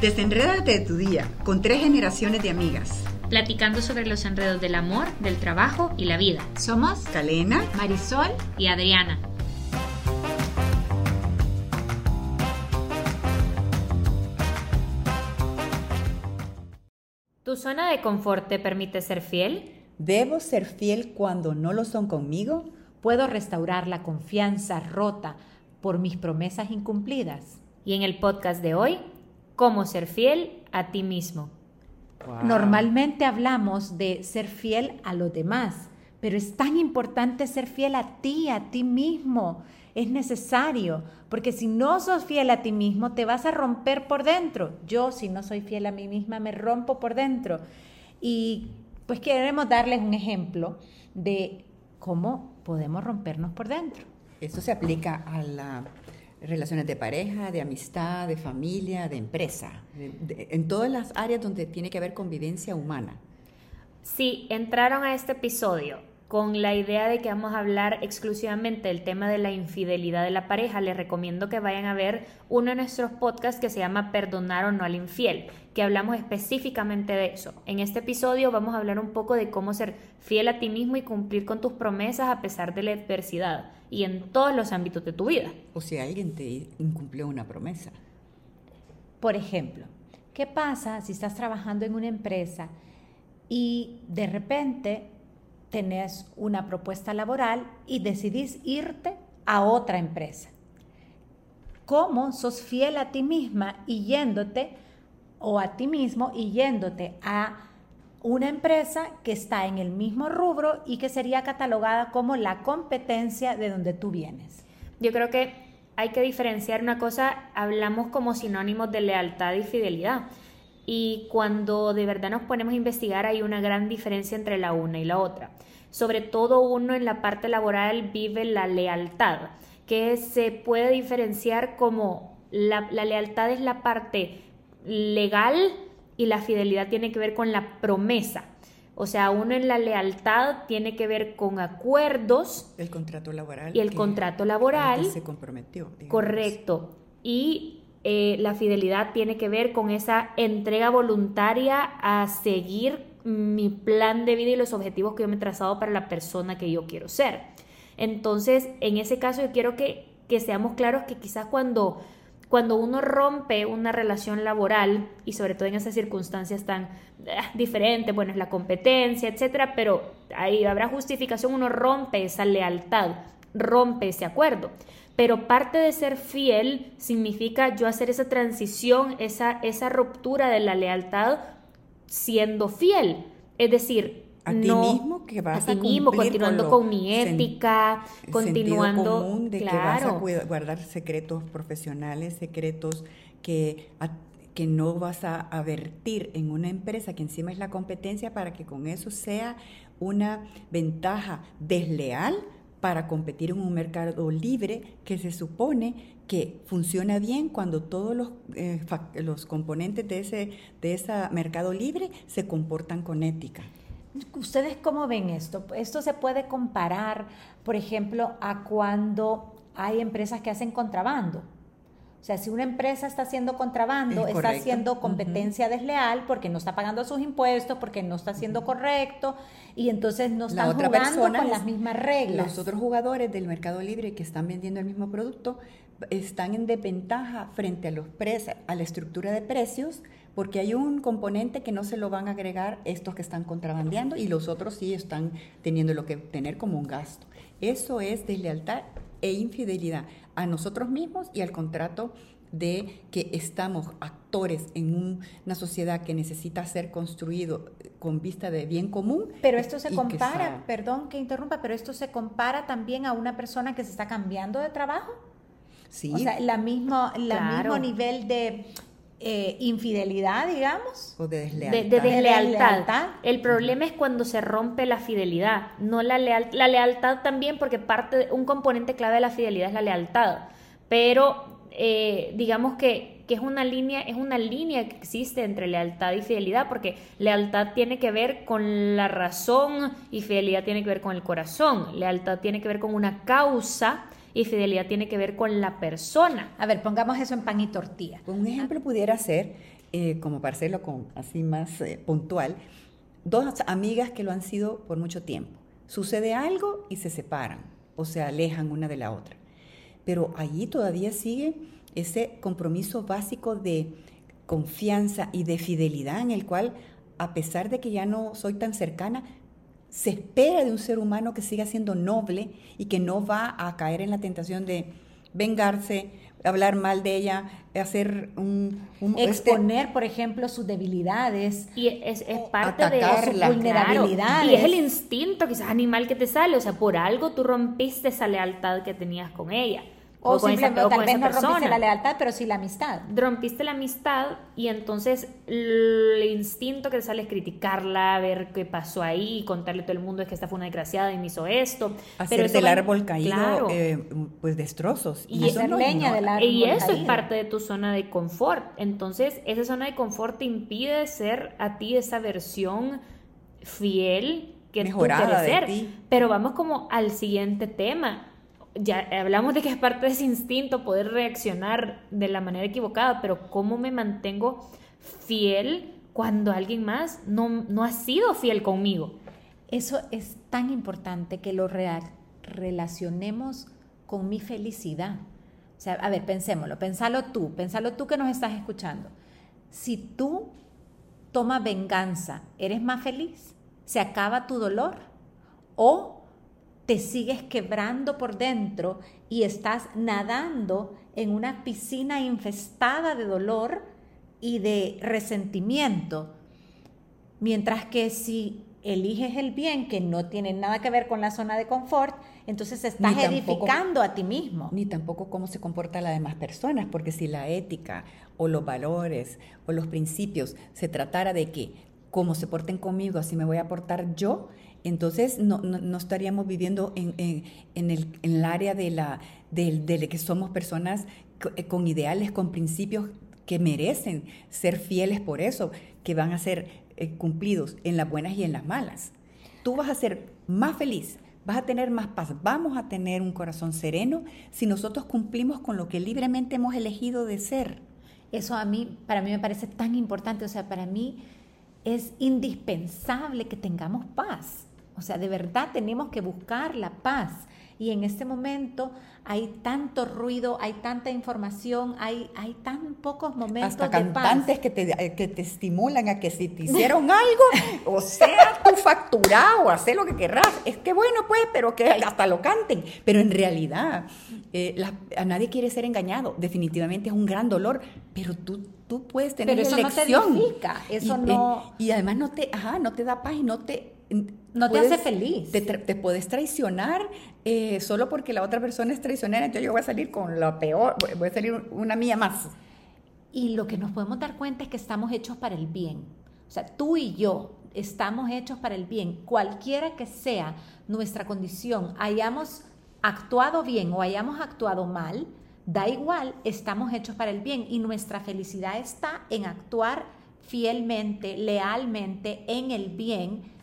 Desenrédate de tu día con 3 generaciones de amigas, platicando sobre los enredos del amor, del trabajo y la vida. Somos Kalena, Marisol y Adriana. ¿Tu zona de confort te permite ser fiel? ¿Debo ser fiel cuando no lo son conmigo? ¿Puedo restaurar la confianza rota por mis promesas incumplidas? Y en el podcast de hoy, ¿cómo ser fiel a ti mismo? Wow. Normalmente hablamos de ser fiel a los demás, pero es tan importante ser fiel a ti mismo. Es necesario, porque si no sos fiel a ti mismo, te vas a romper por dentro. Yo, si no soy fiel a mí misma, me rompo por dentro. Y pues queremos darles un ejemplo de cómo podemos rompernos por dentro. Esto se aplica a las relaciones de pareja, de amistad, de familia, de empresa, en todas las áreas donde tiene que haber convivencia humana. Si entraron a este episodio con la idea de que vamos a hablar exclusivamente del tema de la infidelidad de la pareja, les recomiendo que vayan a ver uno de nuestros podcasts que se llama Perdonar o no al infiel, que hablamos específicamente de eso. En este episodio vamos a hablar un poco de cómo ser fiel a ti mismo y cumplir con tus promesas a pesar de la adversidad y en todos los ámbitos de tu vida. O si alguien te incumplió una promesa. Por ejemplo, ¿qué pasa si estás trabajando en una empresa y de repente tenés una propuesta laboral y decidís irte a otra empresa? ¿Cómo sos fiel a ti misma y yéndote, o a ti mismo y yéndote a una empresa que está en el mismo rubro y que sería catalogada como la competencia de donde tú vienes? Yo creo que hay que diferenciar una cosa. Hablamos como sinónimos de lealtad y fidelidad. Y cuando de verdad nos ponemos a investigar, hay una gran diferencia entre la una y la otra. Sobre todo uno en la parte laboral vive la lealtad, que se puede diferenciar como la lealtad es la parte legal y la fidelidad tiene que ver con la promesa. O sea, uno en la lealtad tiene que ver con acuerdos. El contrato laboral. Y el contrato laboral. Se comprometió. Digamos. Correcto. Y la fidelidad tiene que ver con esa entrega voluntaria a seguir mi plan de vida y los objetivos que yo me he trazado para la persona que yo quiero ser. Entonces, en ese caso yo quiero que seamos claros que quizás cuando uno rompe una relación laboral, y sobre todo en esas circunstancias tan diferentes, bueno, es la competencia, etcétera, pero ahí habrá justificación, uno rompe esa lealtad, rompe ese acuerdo. Pero parte de ser fiel significa yo hacer esa transición, esa ruptura de la lealtad siendo fiel. Es decir, a ti mismo que vas a cumplir, continuando con mi ética, continuando sentido común de claro, que vas a guardar secretos profesionales, secretos que no vas a advertir en una empresa que encima es la competencia, para que con eso sea una ventaja desleal para competir en un mercado libre que se supone que funciona bien cuando todos los componentes de ese mercado libre se comportan con ética. ¿Ustedes cómo ven esto? Esto se puede comparar, por ejemplo, a cuando hay empresas que hacen contrabando. O sea, si una empresa está haciendo contrabando, está haciendo competencia desleal porque no está pagando sus impuestos, porque no está siendo correcto, y entonces no están jugando con las mismas reglas. Los otros jugadores del mercado libre que están vendiendo el mismo producto están en desventaja frente a los precios, a la estructura de precios, porque hay un componente que no se lo van a agregar estos que están contrabandeando y los otros sí están teniendo lo que tener como un gasto. Eso es deslealtad e infidelidad a nosotros mismos y al contrato de que estamos actores en una sociedad que necesita ser construido con vista de bien común. Pero esto se compara, perdón que interrumpa, pero esto se compara también a una persona que se está cambiando de trabajo. Sí. O sea, el mismo nivel de infidelidad, digamos. O de deslealtad. De deslealtad. El problema es cuando se rompe la fidelidad, no la lealtad también, porque un componente clave de la fidelidad es la lealtad. Pero digamos que es una línea que existe entre lealtad y fidelidad, porque lealtad tiene que ver con la razón y fidelidad tiene que ver con el corazón. Lealtad tiene que ver con una causa y fidelidad tiene que ver con la persona. A ver, pongamos eso en pan y tortilla. Un ejemplo pudiera ser como para hacerlo con, así más puntual, dos amigas que lo han sido por mucho tiempo. Sucede algo y se separan o se alejan una de la otra. Pero allí todavía sigue ese compromiso básico de confianza y de fidelidad en el cual, a pesar de que ya no soy tan cercana, se espera de un ser humano que siga siendo noble y que no va a caer en la tentación de vengarse, hablar mal de ella, hacer un exponer, por ejemplo, sus debilidades. Y es parte atacarla, de sus vulnerabilidades. Claro. Y es el instinto, quizás animal, que te sale. O sea, por algo tú rompiste esa lealtad que tenías con ella. O simplemente, tal vez no rompiste la lealtad, pero sí la amistad. Rompiste la amistad y entonces el instinto que te sale es criticarla, ver qué pasó ahí, contarle a todo el mundo es que esta fue una desgraciada y me hizo esto. Hacerte el árbol caído, claro, pues destrozos. Y eso no, leña del árbol y eso caído. Es parte de tu zona de confort. Entonces esa zona de confort te impide ser a ti esa versión fiel que mejorada tú quieres ser. Ti. Pero vamos como al siguiente tema. Ya hablamos de que es parte de ese instinto poder reaccionar de la manera equivocada, pero ¿cómo me mantengo fiel cuando alguien más no ha sido fiel conmigo? Eso es tan importante que lo relacionemos con mi felicidad. O sea, a ver, pensémoslo, pensalo tú que nos estás escuchando. Si tú tomas venganza, ¿eres más feliz? ¿Se acaba tu dolor? ¿O te sigues quebrando por dentro y estás nadando en una piscina infestada de dolor y de resentimiento? Mientras que si eliges el bien, que no tiene nada que ver con la zona de confort, entonces estás edificando a ti mismo. Ni tampoco cómo se comporta las demás personas, porque si la ética o los valores o los principios se tratara de que cómo se porten conmigo, así me voy a portar yo, entonces no estaríamos viviendo en el área de que somos personas con ideales, con principios que merecen ser fieles por eso, que van a ser cumplidos en las buenas y en las malas. Tú vas a ser más feliz, vas a tener más paz, vamos a tener un corazón sereno si nosotros cumplimos con lo que libremente hemos elegido de ser. Eso para mí me parece tan importante, o sea, para mí es indispensable que tengamos paz. O sea, de verdad tenemos que buscar la paz. Y en este momento hay tanto ruido, hay tanta información, hay tan pocos momentos de paz. Hasta cantantes que te estimulan a que si te hicieron algo, o sea, tú facturá o hacé lo que querrás. Es que bueno, pues, pero que hasta lo canten. Pero en realidad, a nadie quiere ser engañado. Definitivamente es un gran dolor, pero tú puedes tener elección. Pero eso no te edifica. Eso no... Y además no te da paz y no te hace feliz. Te puedes traicionar solo porque la otra persona es traicionera. Entonces yo voy a salir con la peor, voy a salir una mía más. Y lo que nos podemos dar cuenta es que estamos hechos para el bien. O sea, tú y yo estamos hechos para el bien. Cualquiera que sea nuestra condición, hayamos actuado bien o hayamos actuado mal, da igual, estamos hechos para el bien. Y nuestra felicidad está en actuar fielmente, lealmente, en el bien.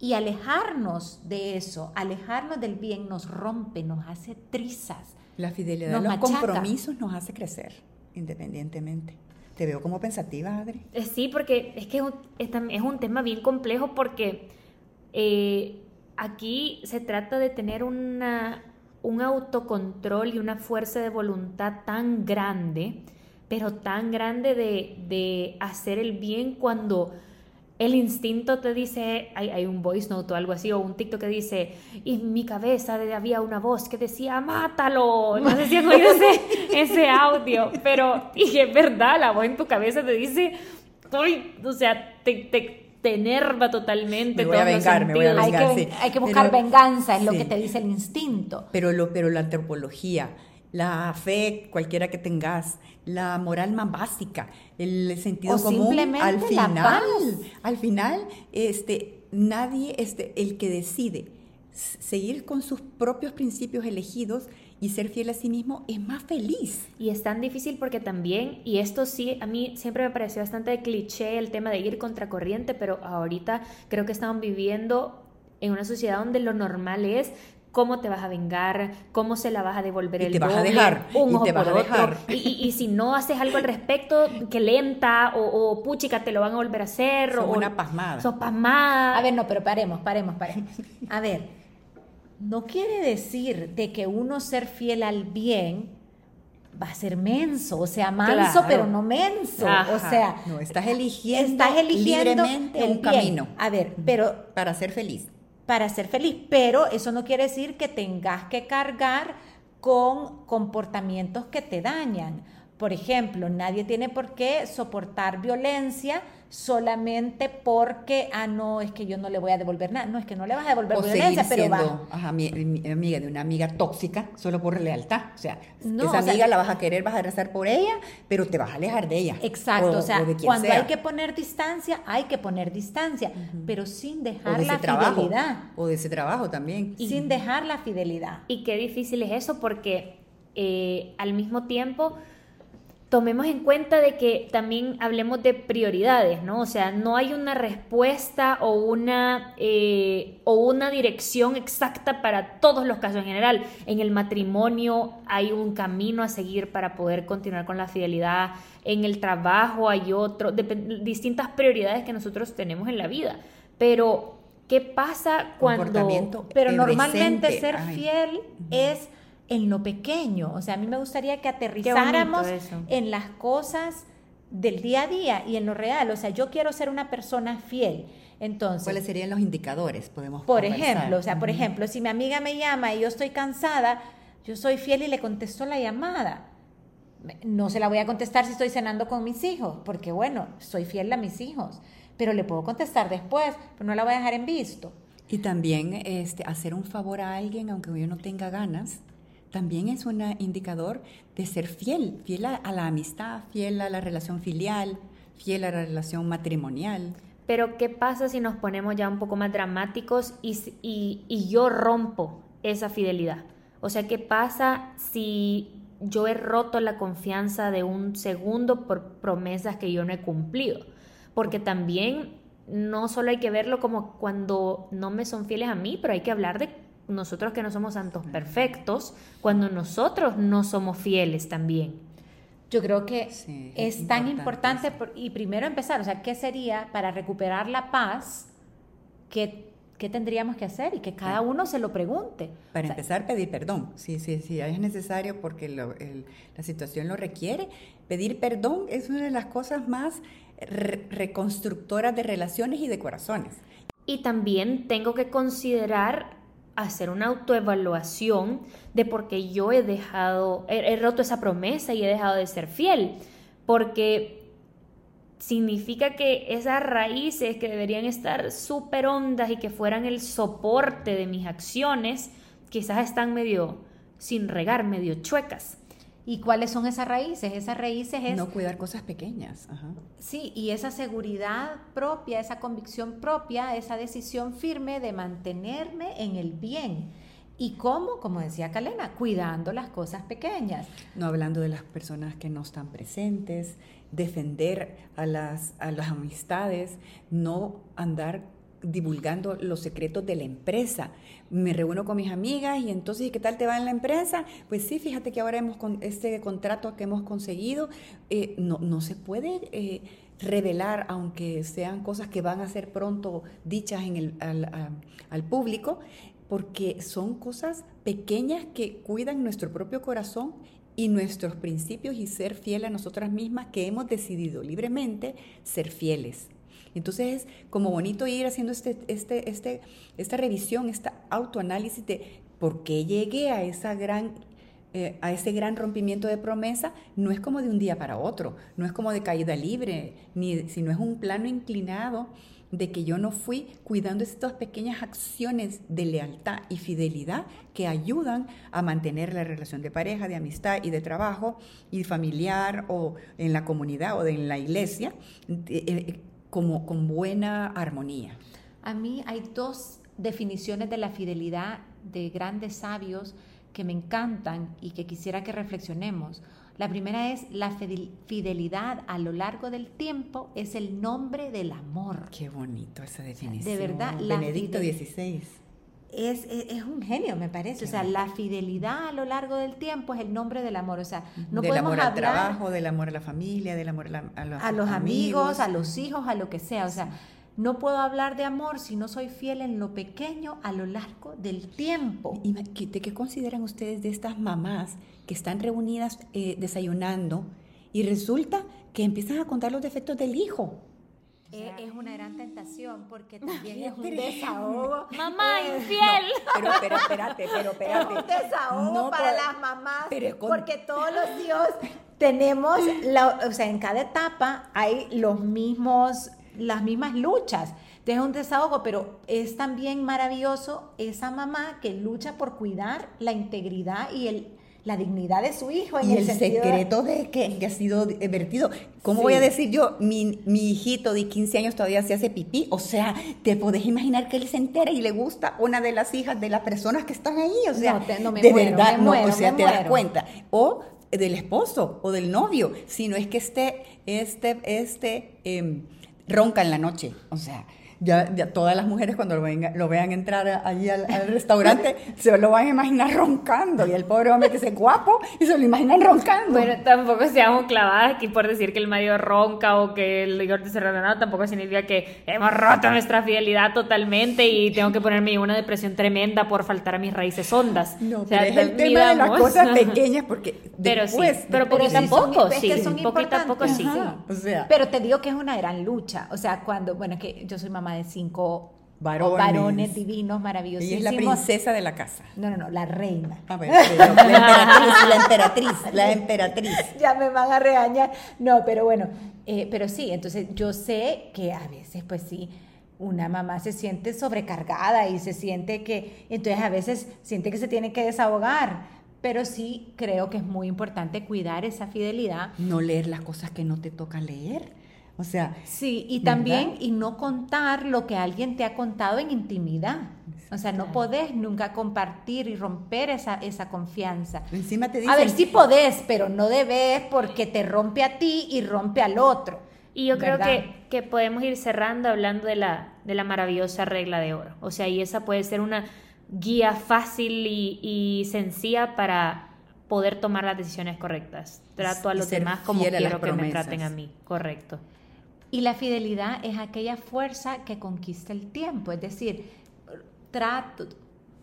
Y alejarnos de eso, alejarnos del bien, nos rompe, nos hace trizas. La fidelidad de los compromisos nos hace crecer, independientemente. Te veo como pensativa, Adri. Sí, porque es que es un tema bien complejo porque aquí se trata de tener un autocontrol y una fuerza de voluntad tan grande, pero tan grande de hacer el bien cuando... El instinto te dice, hay un voice note o algo así, o un TikTok que dice, y en mi cabeza había una voz que decía, ¡mátalo! No sé si has oído ese audio, pero y es verdad, la voz en tu cabeza te dice, o sea, te enerva totalmente. Me voy a vengar, hay que buscar venganza, es lo que te dice el instinto. Pero la antropología, la fe, cualquiera que tengas, la moral más básica, el sentido o común, simplemente al final nadie, el que decide seguir con sus propios principios elegidos y ser fiel a sí mismo es más feliz. Y es tan difícil porque también, y esto sí, a mí siempre me pareció bastante cliché el tema de ir contracorriente, pero ahorita creo que estamos viviendo en una sociedad donde lo normal es cómo te vas a vengar, cómo se la vas a devolver el doble, un ojo por otro, y si no haces algo al respecto, que lenta, o puchica, te lo van a volver a hacer, sos una pasmada. Sos pasmada. A ver, no, pero paremos. A ver, no quiere decir de que uno ser fiel al bien va a ser menso, o sea, manso, claro, pero no menso. Ajá. O sea, no, estás eligiendo libremente el un bien, camino. A ver, pero para ser feliz, pero eso no quiere decir que tengas que cargar con comportamientos que te dañan. Por ejemplo, nadie tiene por qué soportar violencia solamente porque, es que yo no le voy a devolver nada. No, es que no le vas a devolver o violencia, pero siendo, amiga de una amiga tóxica solo por lealtad. O sea, no, esa amiga la vas a querer, vas a rezar por ella, pero te vas a alejar de ella. Exacto, o sea, cuando hay que poner distancia, uh-huh, pero sin dejar la fidelidad. O de ese trabajo también. Y sin dejar la fidelidad. Y qué difícil es eso, porque al mismo tiempo... Tomemos en cuenta de que también hablemos de prioridades, ¿no? O sea, no hay una respuesta o una dirección exacta para todos los casos en general. En el matrimonio hay un camino a seguir para poder continuar con la fidelidad. En el trabajo hay distintas prioridades que nosotros tenemos en la vida. Pero, ¿qué pasa cuando...? Pero normalmente ser fiel es... en lo pequeño, o sea, a mí me gustaría que aterrizáramos en las cosas del día a día y en lo real, o sea, yo quiero ser una persona fiel, entonces... ¿Cuáles serían los indicadores? Por ejemplo, si mi amiga me llama y yo estoy cansada, yo soy fiel y le contesto la llamada. No se la voy a contestar si estoy cenando con mis hijos, porque bueno, soy fiel a mis hijos, pero le puedo contestar después, pero no la voy a dejar en visto. Y también hacer un favor a alguien, aunque yo no tenga ganas, también es un indicador de ser fiel a la amistad, fiel a la relación filial, fiel a la relación matrimonial. Pero ¿qué pasa si nos ponemos ya un poco más dramáticos y yo rompo esa fidelidad? O sea, ¿qué pasa si yo he roto la confianza de un segundo por promesas que yo no he cumplido? Porque también no solo hay que verlo como cuando no me son fieles a mí, pero hay que hablar de nosotros que no somos santos perfectos, cuando nosotros no somos fieles también. Yo creo que sí, es tan importante y primero empezar, o sea, ¿qué sería para recuperar la paz? ¿Qué tendríamos que hacer? Y que cada uno se lo pregunte. Para empezar, pedir perdón. Sí, es necesario porque la situación lo requiere. Pedir perdón es una de las cosas más reconstructoras de relaciones y de corazones. Y también tengo que considerar hacer una autoevaluación de por qué yo he roto esa promesa y he dejado de ser fiel, porque significa que esas raíces que deberían estar súper hondas y que fueran el soporte de mis acciones, quizás están medio sin regar, medio chuecas. ¿Y cuáles son esas raíces? Esas raíces es... no cuidar cosas pequeñas. Ajá. Sí, y esa seguridad propia, esa convicción propia, esa decisión firme de mantenerme en el bien. ¿Y cómo? Como decía Kalena, cuidando las cosas pequeñas. No hablando de las personas que no están presentes, defender a las amistades, no andar divulgando los secretos de la empresa. Me reúno con mis amigas y entonces, ¿qué tal te va en la empresa? Pues sí, fíjate que ahora este contrato que hemos conseguido, no se puede revelar, aunque sean cosas que van a ser pronto dichas al público, porque son cosas pequeñas que cuidan nuestro propio corazón y nuestros principios y ser fiel a nosotras mismas, que hemos decidido libremente ser fieles. Entonces es como bonito ir haciendo esta revisión, este autoanálisis de por qué llegué a ese gran rompimiento de promesa. No es como de un día para otro, no es como de caída libre, sino es un plano inclinado de que yo no fui cuidando estas pequeñas acciones de lealtad y fidelidad que ayudan a mantener la relación de pareja, de amistad y de trabajo y familiar, o en la comunidad o en la iglesia, como con buena armonía. A mí hay dos definiciones de la fidelidad de grandes sabios que me encantan y que quisiera que reflexionemos. La primera es: la fidelidad a lo largo del tiempo es el nombre del amor. Qué bonito esa definición. De verdad, Benedicto XVI. Es un genio, me parece. O sea, la fidelidad a lo largo del tiempo es el nombre del amor. O sea, no del podemos amor al trabajo, del amor a la familia, del amor a los amigos, a los hijos, a lo que sea. O sea, no puedo hablar de amor si no soy fiel en lo pequeño a lo largo del tiempo. ¿Y de qué consideran ustedes de estas mamás que están reunidas desayunando y resulta que empiezan a contar los defectos del hijo? O sea, es una gran tentación porque también es un desahogo. Mamá infiel. No, pero espérate. Es un desahogo para las mamás, porque todos los días tenemos, en cada etapa hay las mismas luchas. Entonces es un desahogo, pero es también maravilloso esa mamá que lucha por cuidar la integridad y la dignidad de su hijo. Y el secreto de que ha sido vertido. ¿Cómo voy a decir yo, mi hijito de 15 años todavía se hace pipí? O sea, te podés imaginar que él se entera y le gusta una de las hijas de las personas que están ahí. O sea, te das cuenta. O del esposo o del novio, sino es que ronca en la noche. O sea, ya todas las mujeres cuando lo vean entrar allí al restaurante se lo van a imaginar roncando, y el pobre hombre que es guapo y se lo imaginan roncando. Bueno, tampoco seamos clavadas aquí por decir que el marido ronca o que el Igor se ronca, tampoco significa que hemos roto nuestra fidelidad totalmente y tengo que ponerme en una depresión tremenda por faltar a mis raíces hondas. No, es el tema de las cosas pequeñas, porque poquito a poco sí. O sea, pero te digo que es una gran lucha. O sea, es que yo soy mamá de 5 varones divinos, maravillosos. Y es la princesa de la casa. No, la reina. A ver, la emperatriz. Ya me van a regañar. No, pero bueno, pero sí, entonces yo sé que a veces, pues sí, una mamá se siente sobrecargada y se siente que, entonces a veces siente que se tiene que desahogar. Pero sí creo que es muy importante cuidar esa fidelidad. No leer las cosas que no te toca leer. O sea, sí, y también, ¿verdad? Y no contar lo que alguien te ha contado en intimidad. O sea, no podés nunca compartir y romper esa confianza. Encima te dicen, a ver, sí podés, pero no debes, porque te rompe a ti y rompe al otro. Y yo creo que podemos ir cerrando hablando de la maravillosa regla de oro. O sea, y esa puede ser una guía fácil y sencilla para poder tomar las decisiones correctas. Trato a los demás como quiero que me traten a mí. Correcto. Y la fidelidad es aquella fuerza que conquista el tiempo, es decir,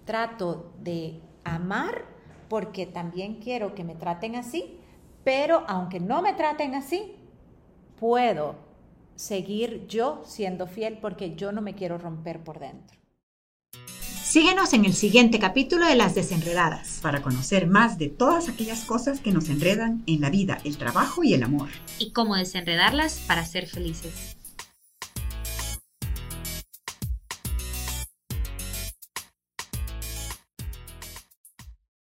trato de amar porque también quiero que me traten así, pero aunque no me traten así, puedo seguir yo siendo fiel porque yo no me quiero romper por dentro. Síguenos en el siguiente capítulo de Las Desenredadas para conocer más de todas aquellas cosas que nos enredan en la vida, el trabajo y el amor. Y cómo desenredarlas para ser felices.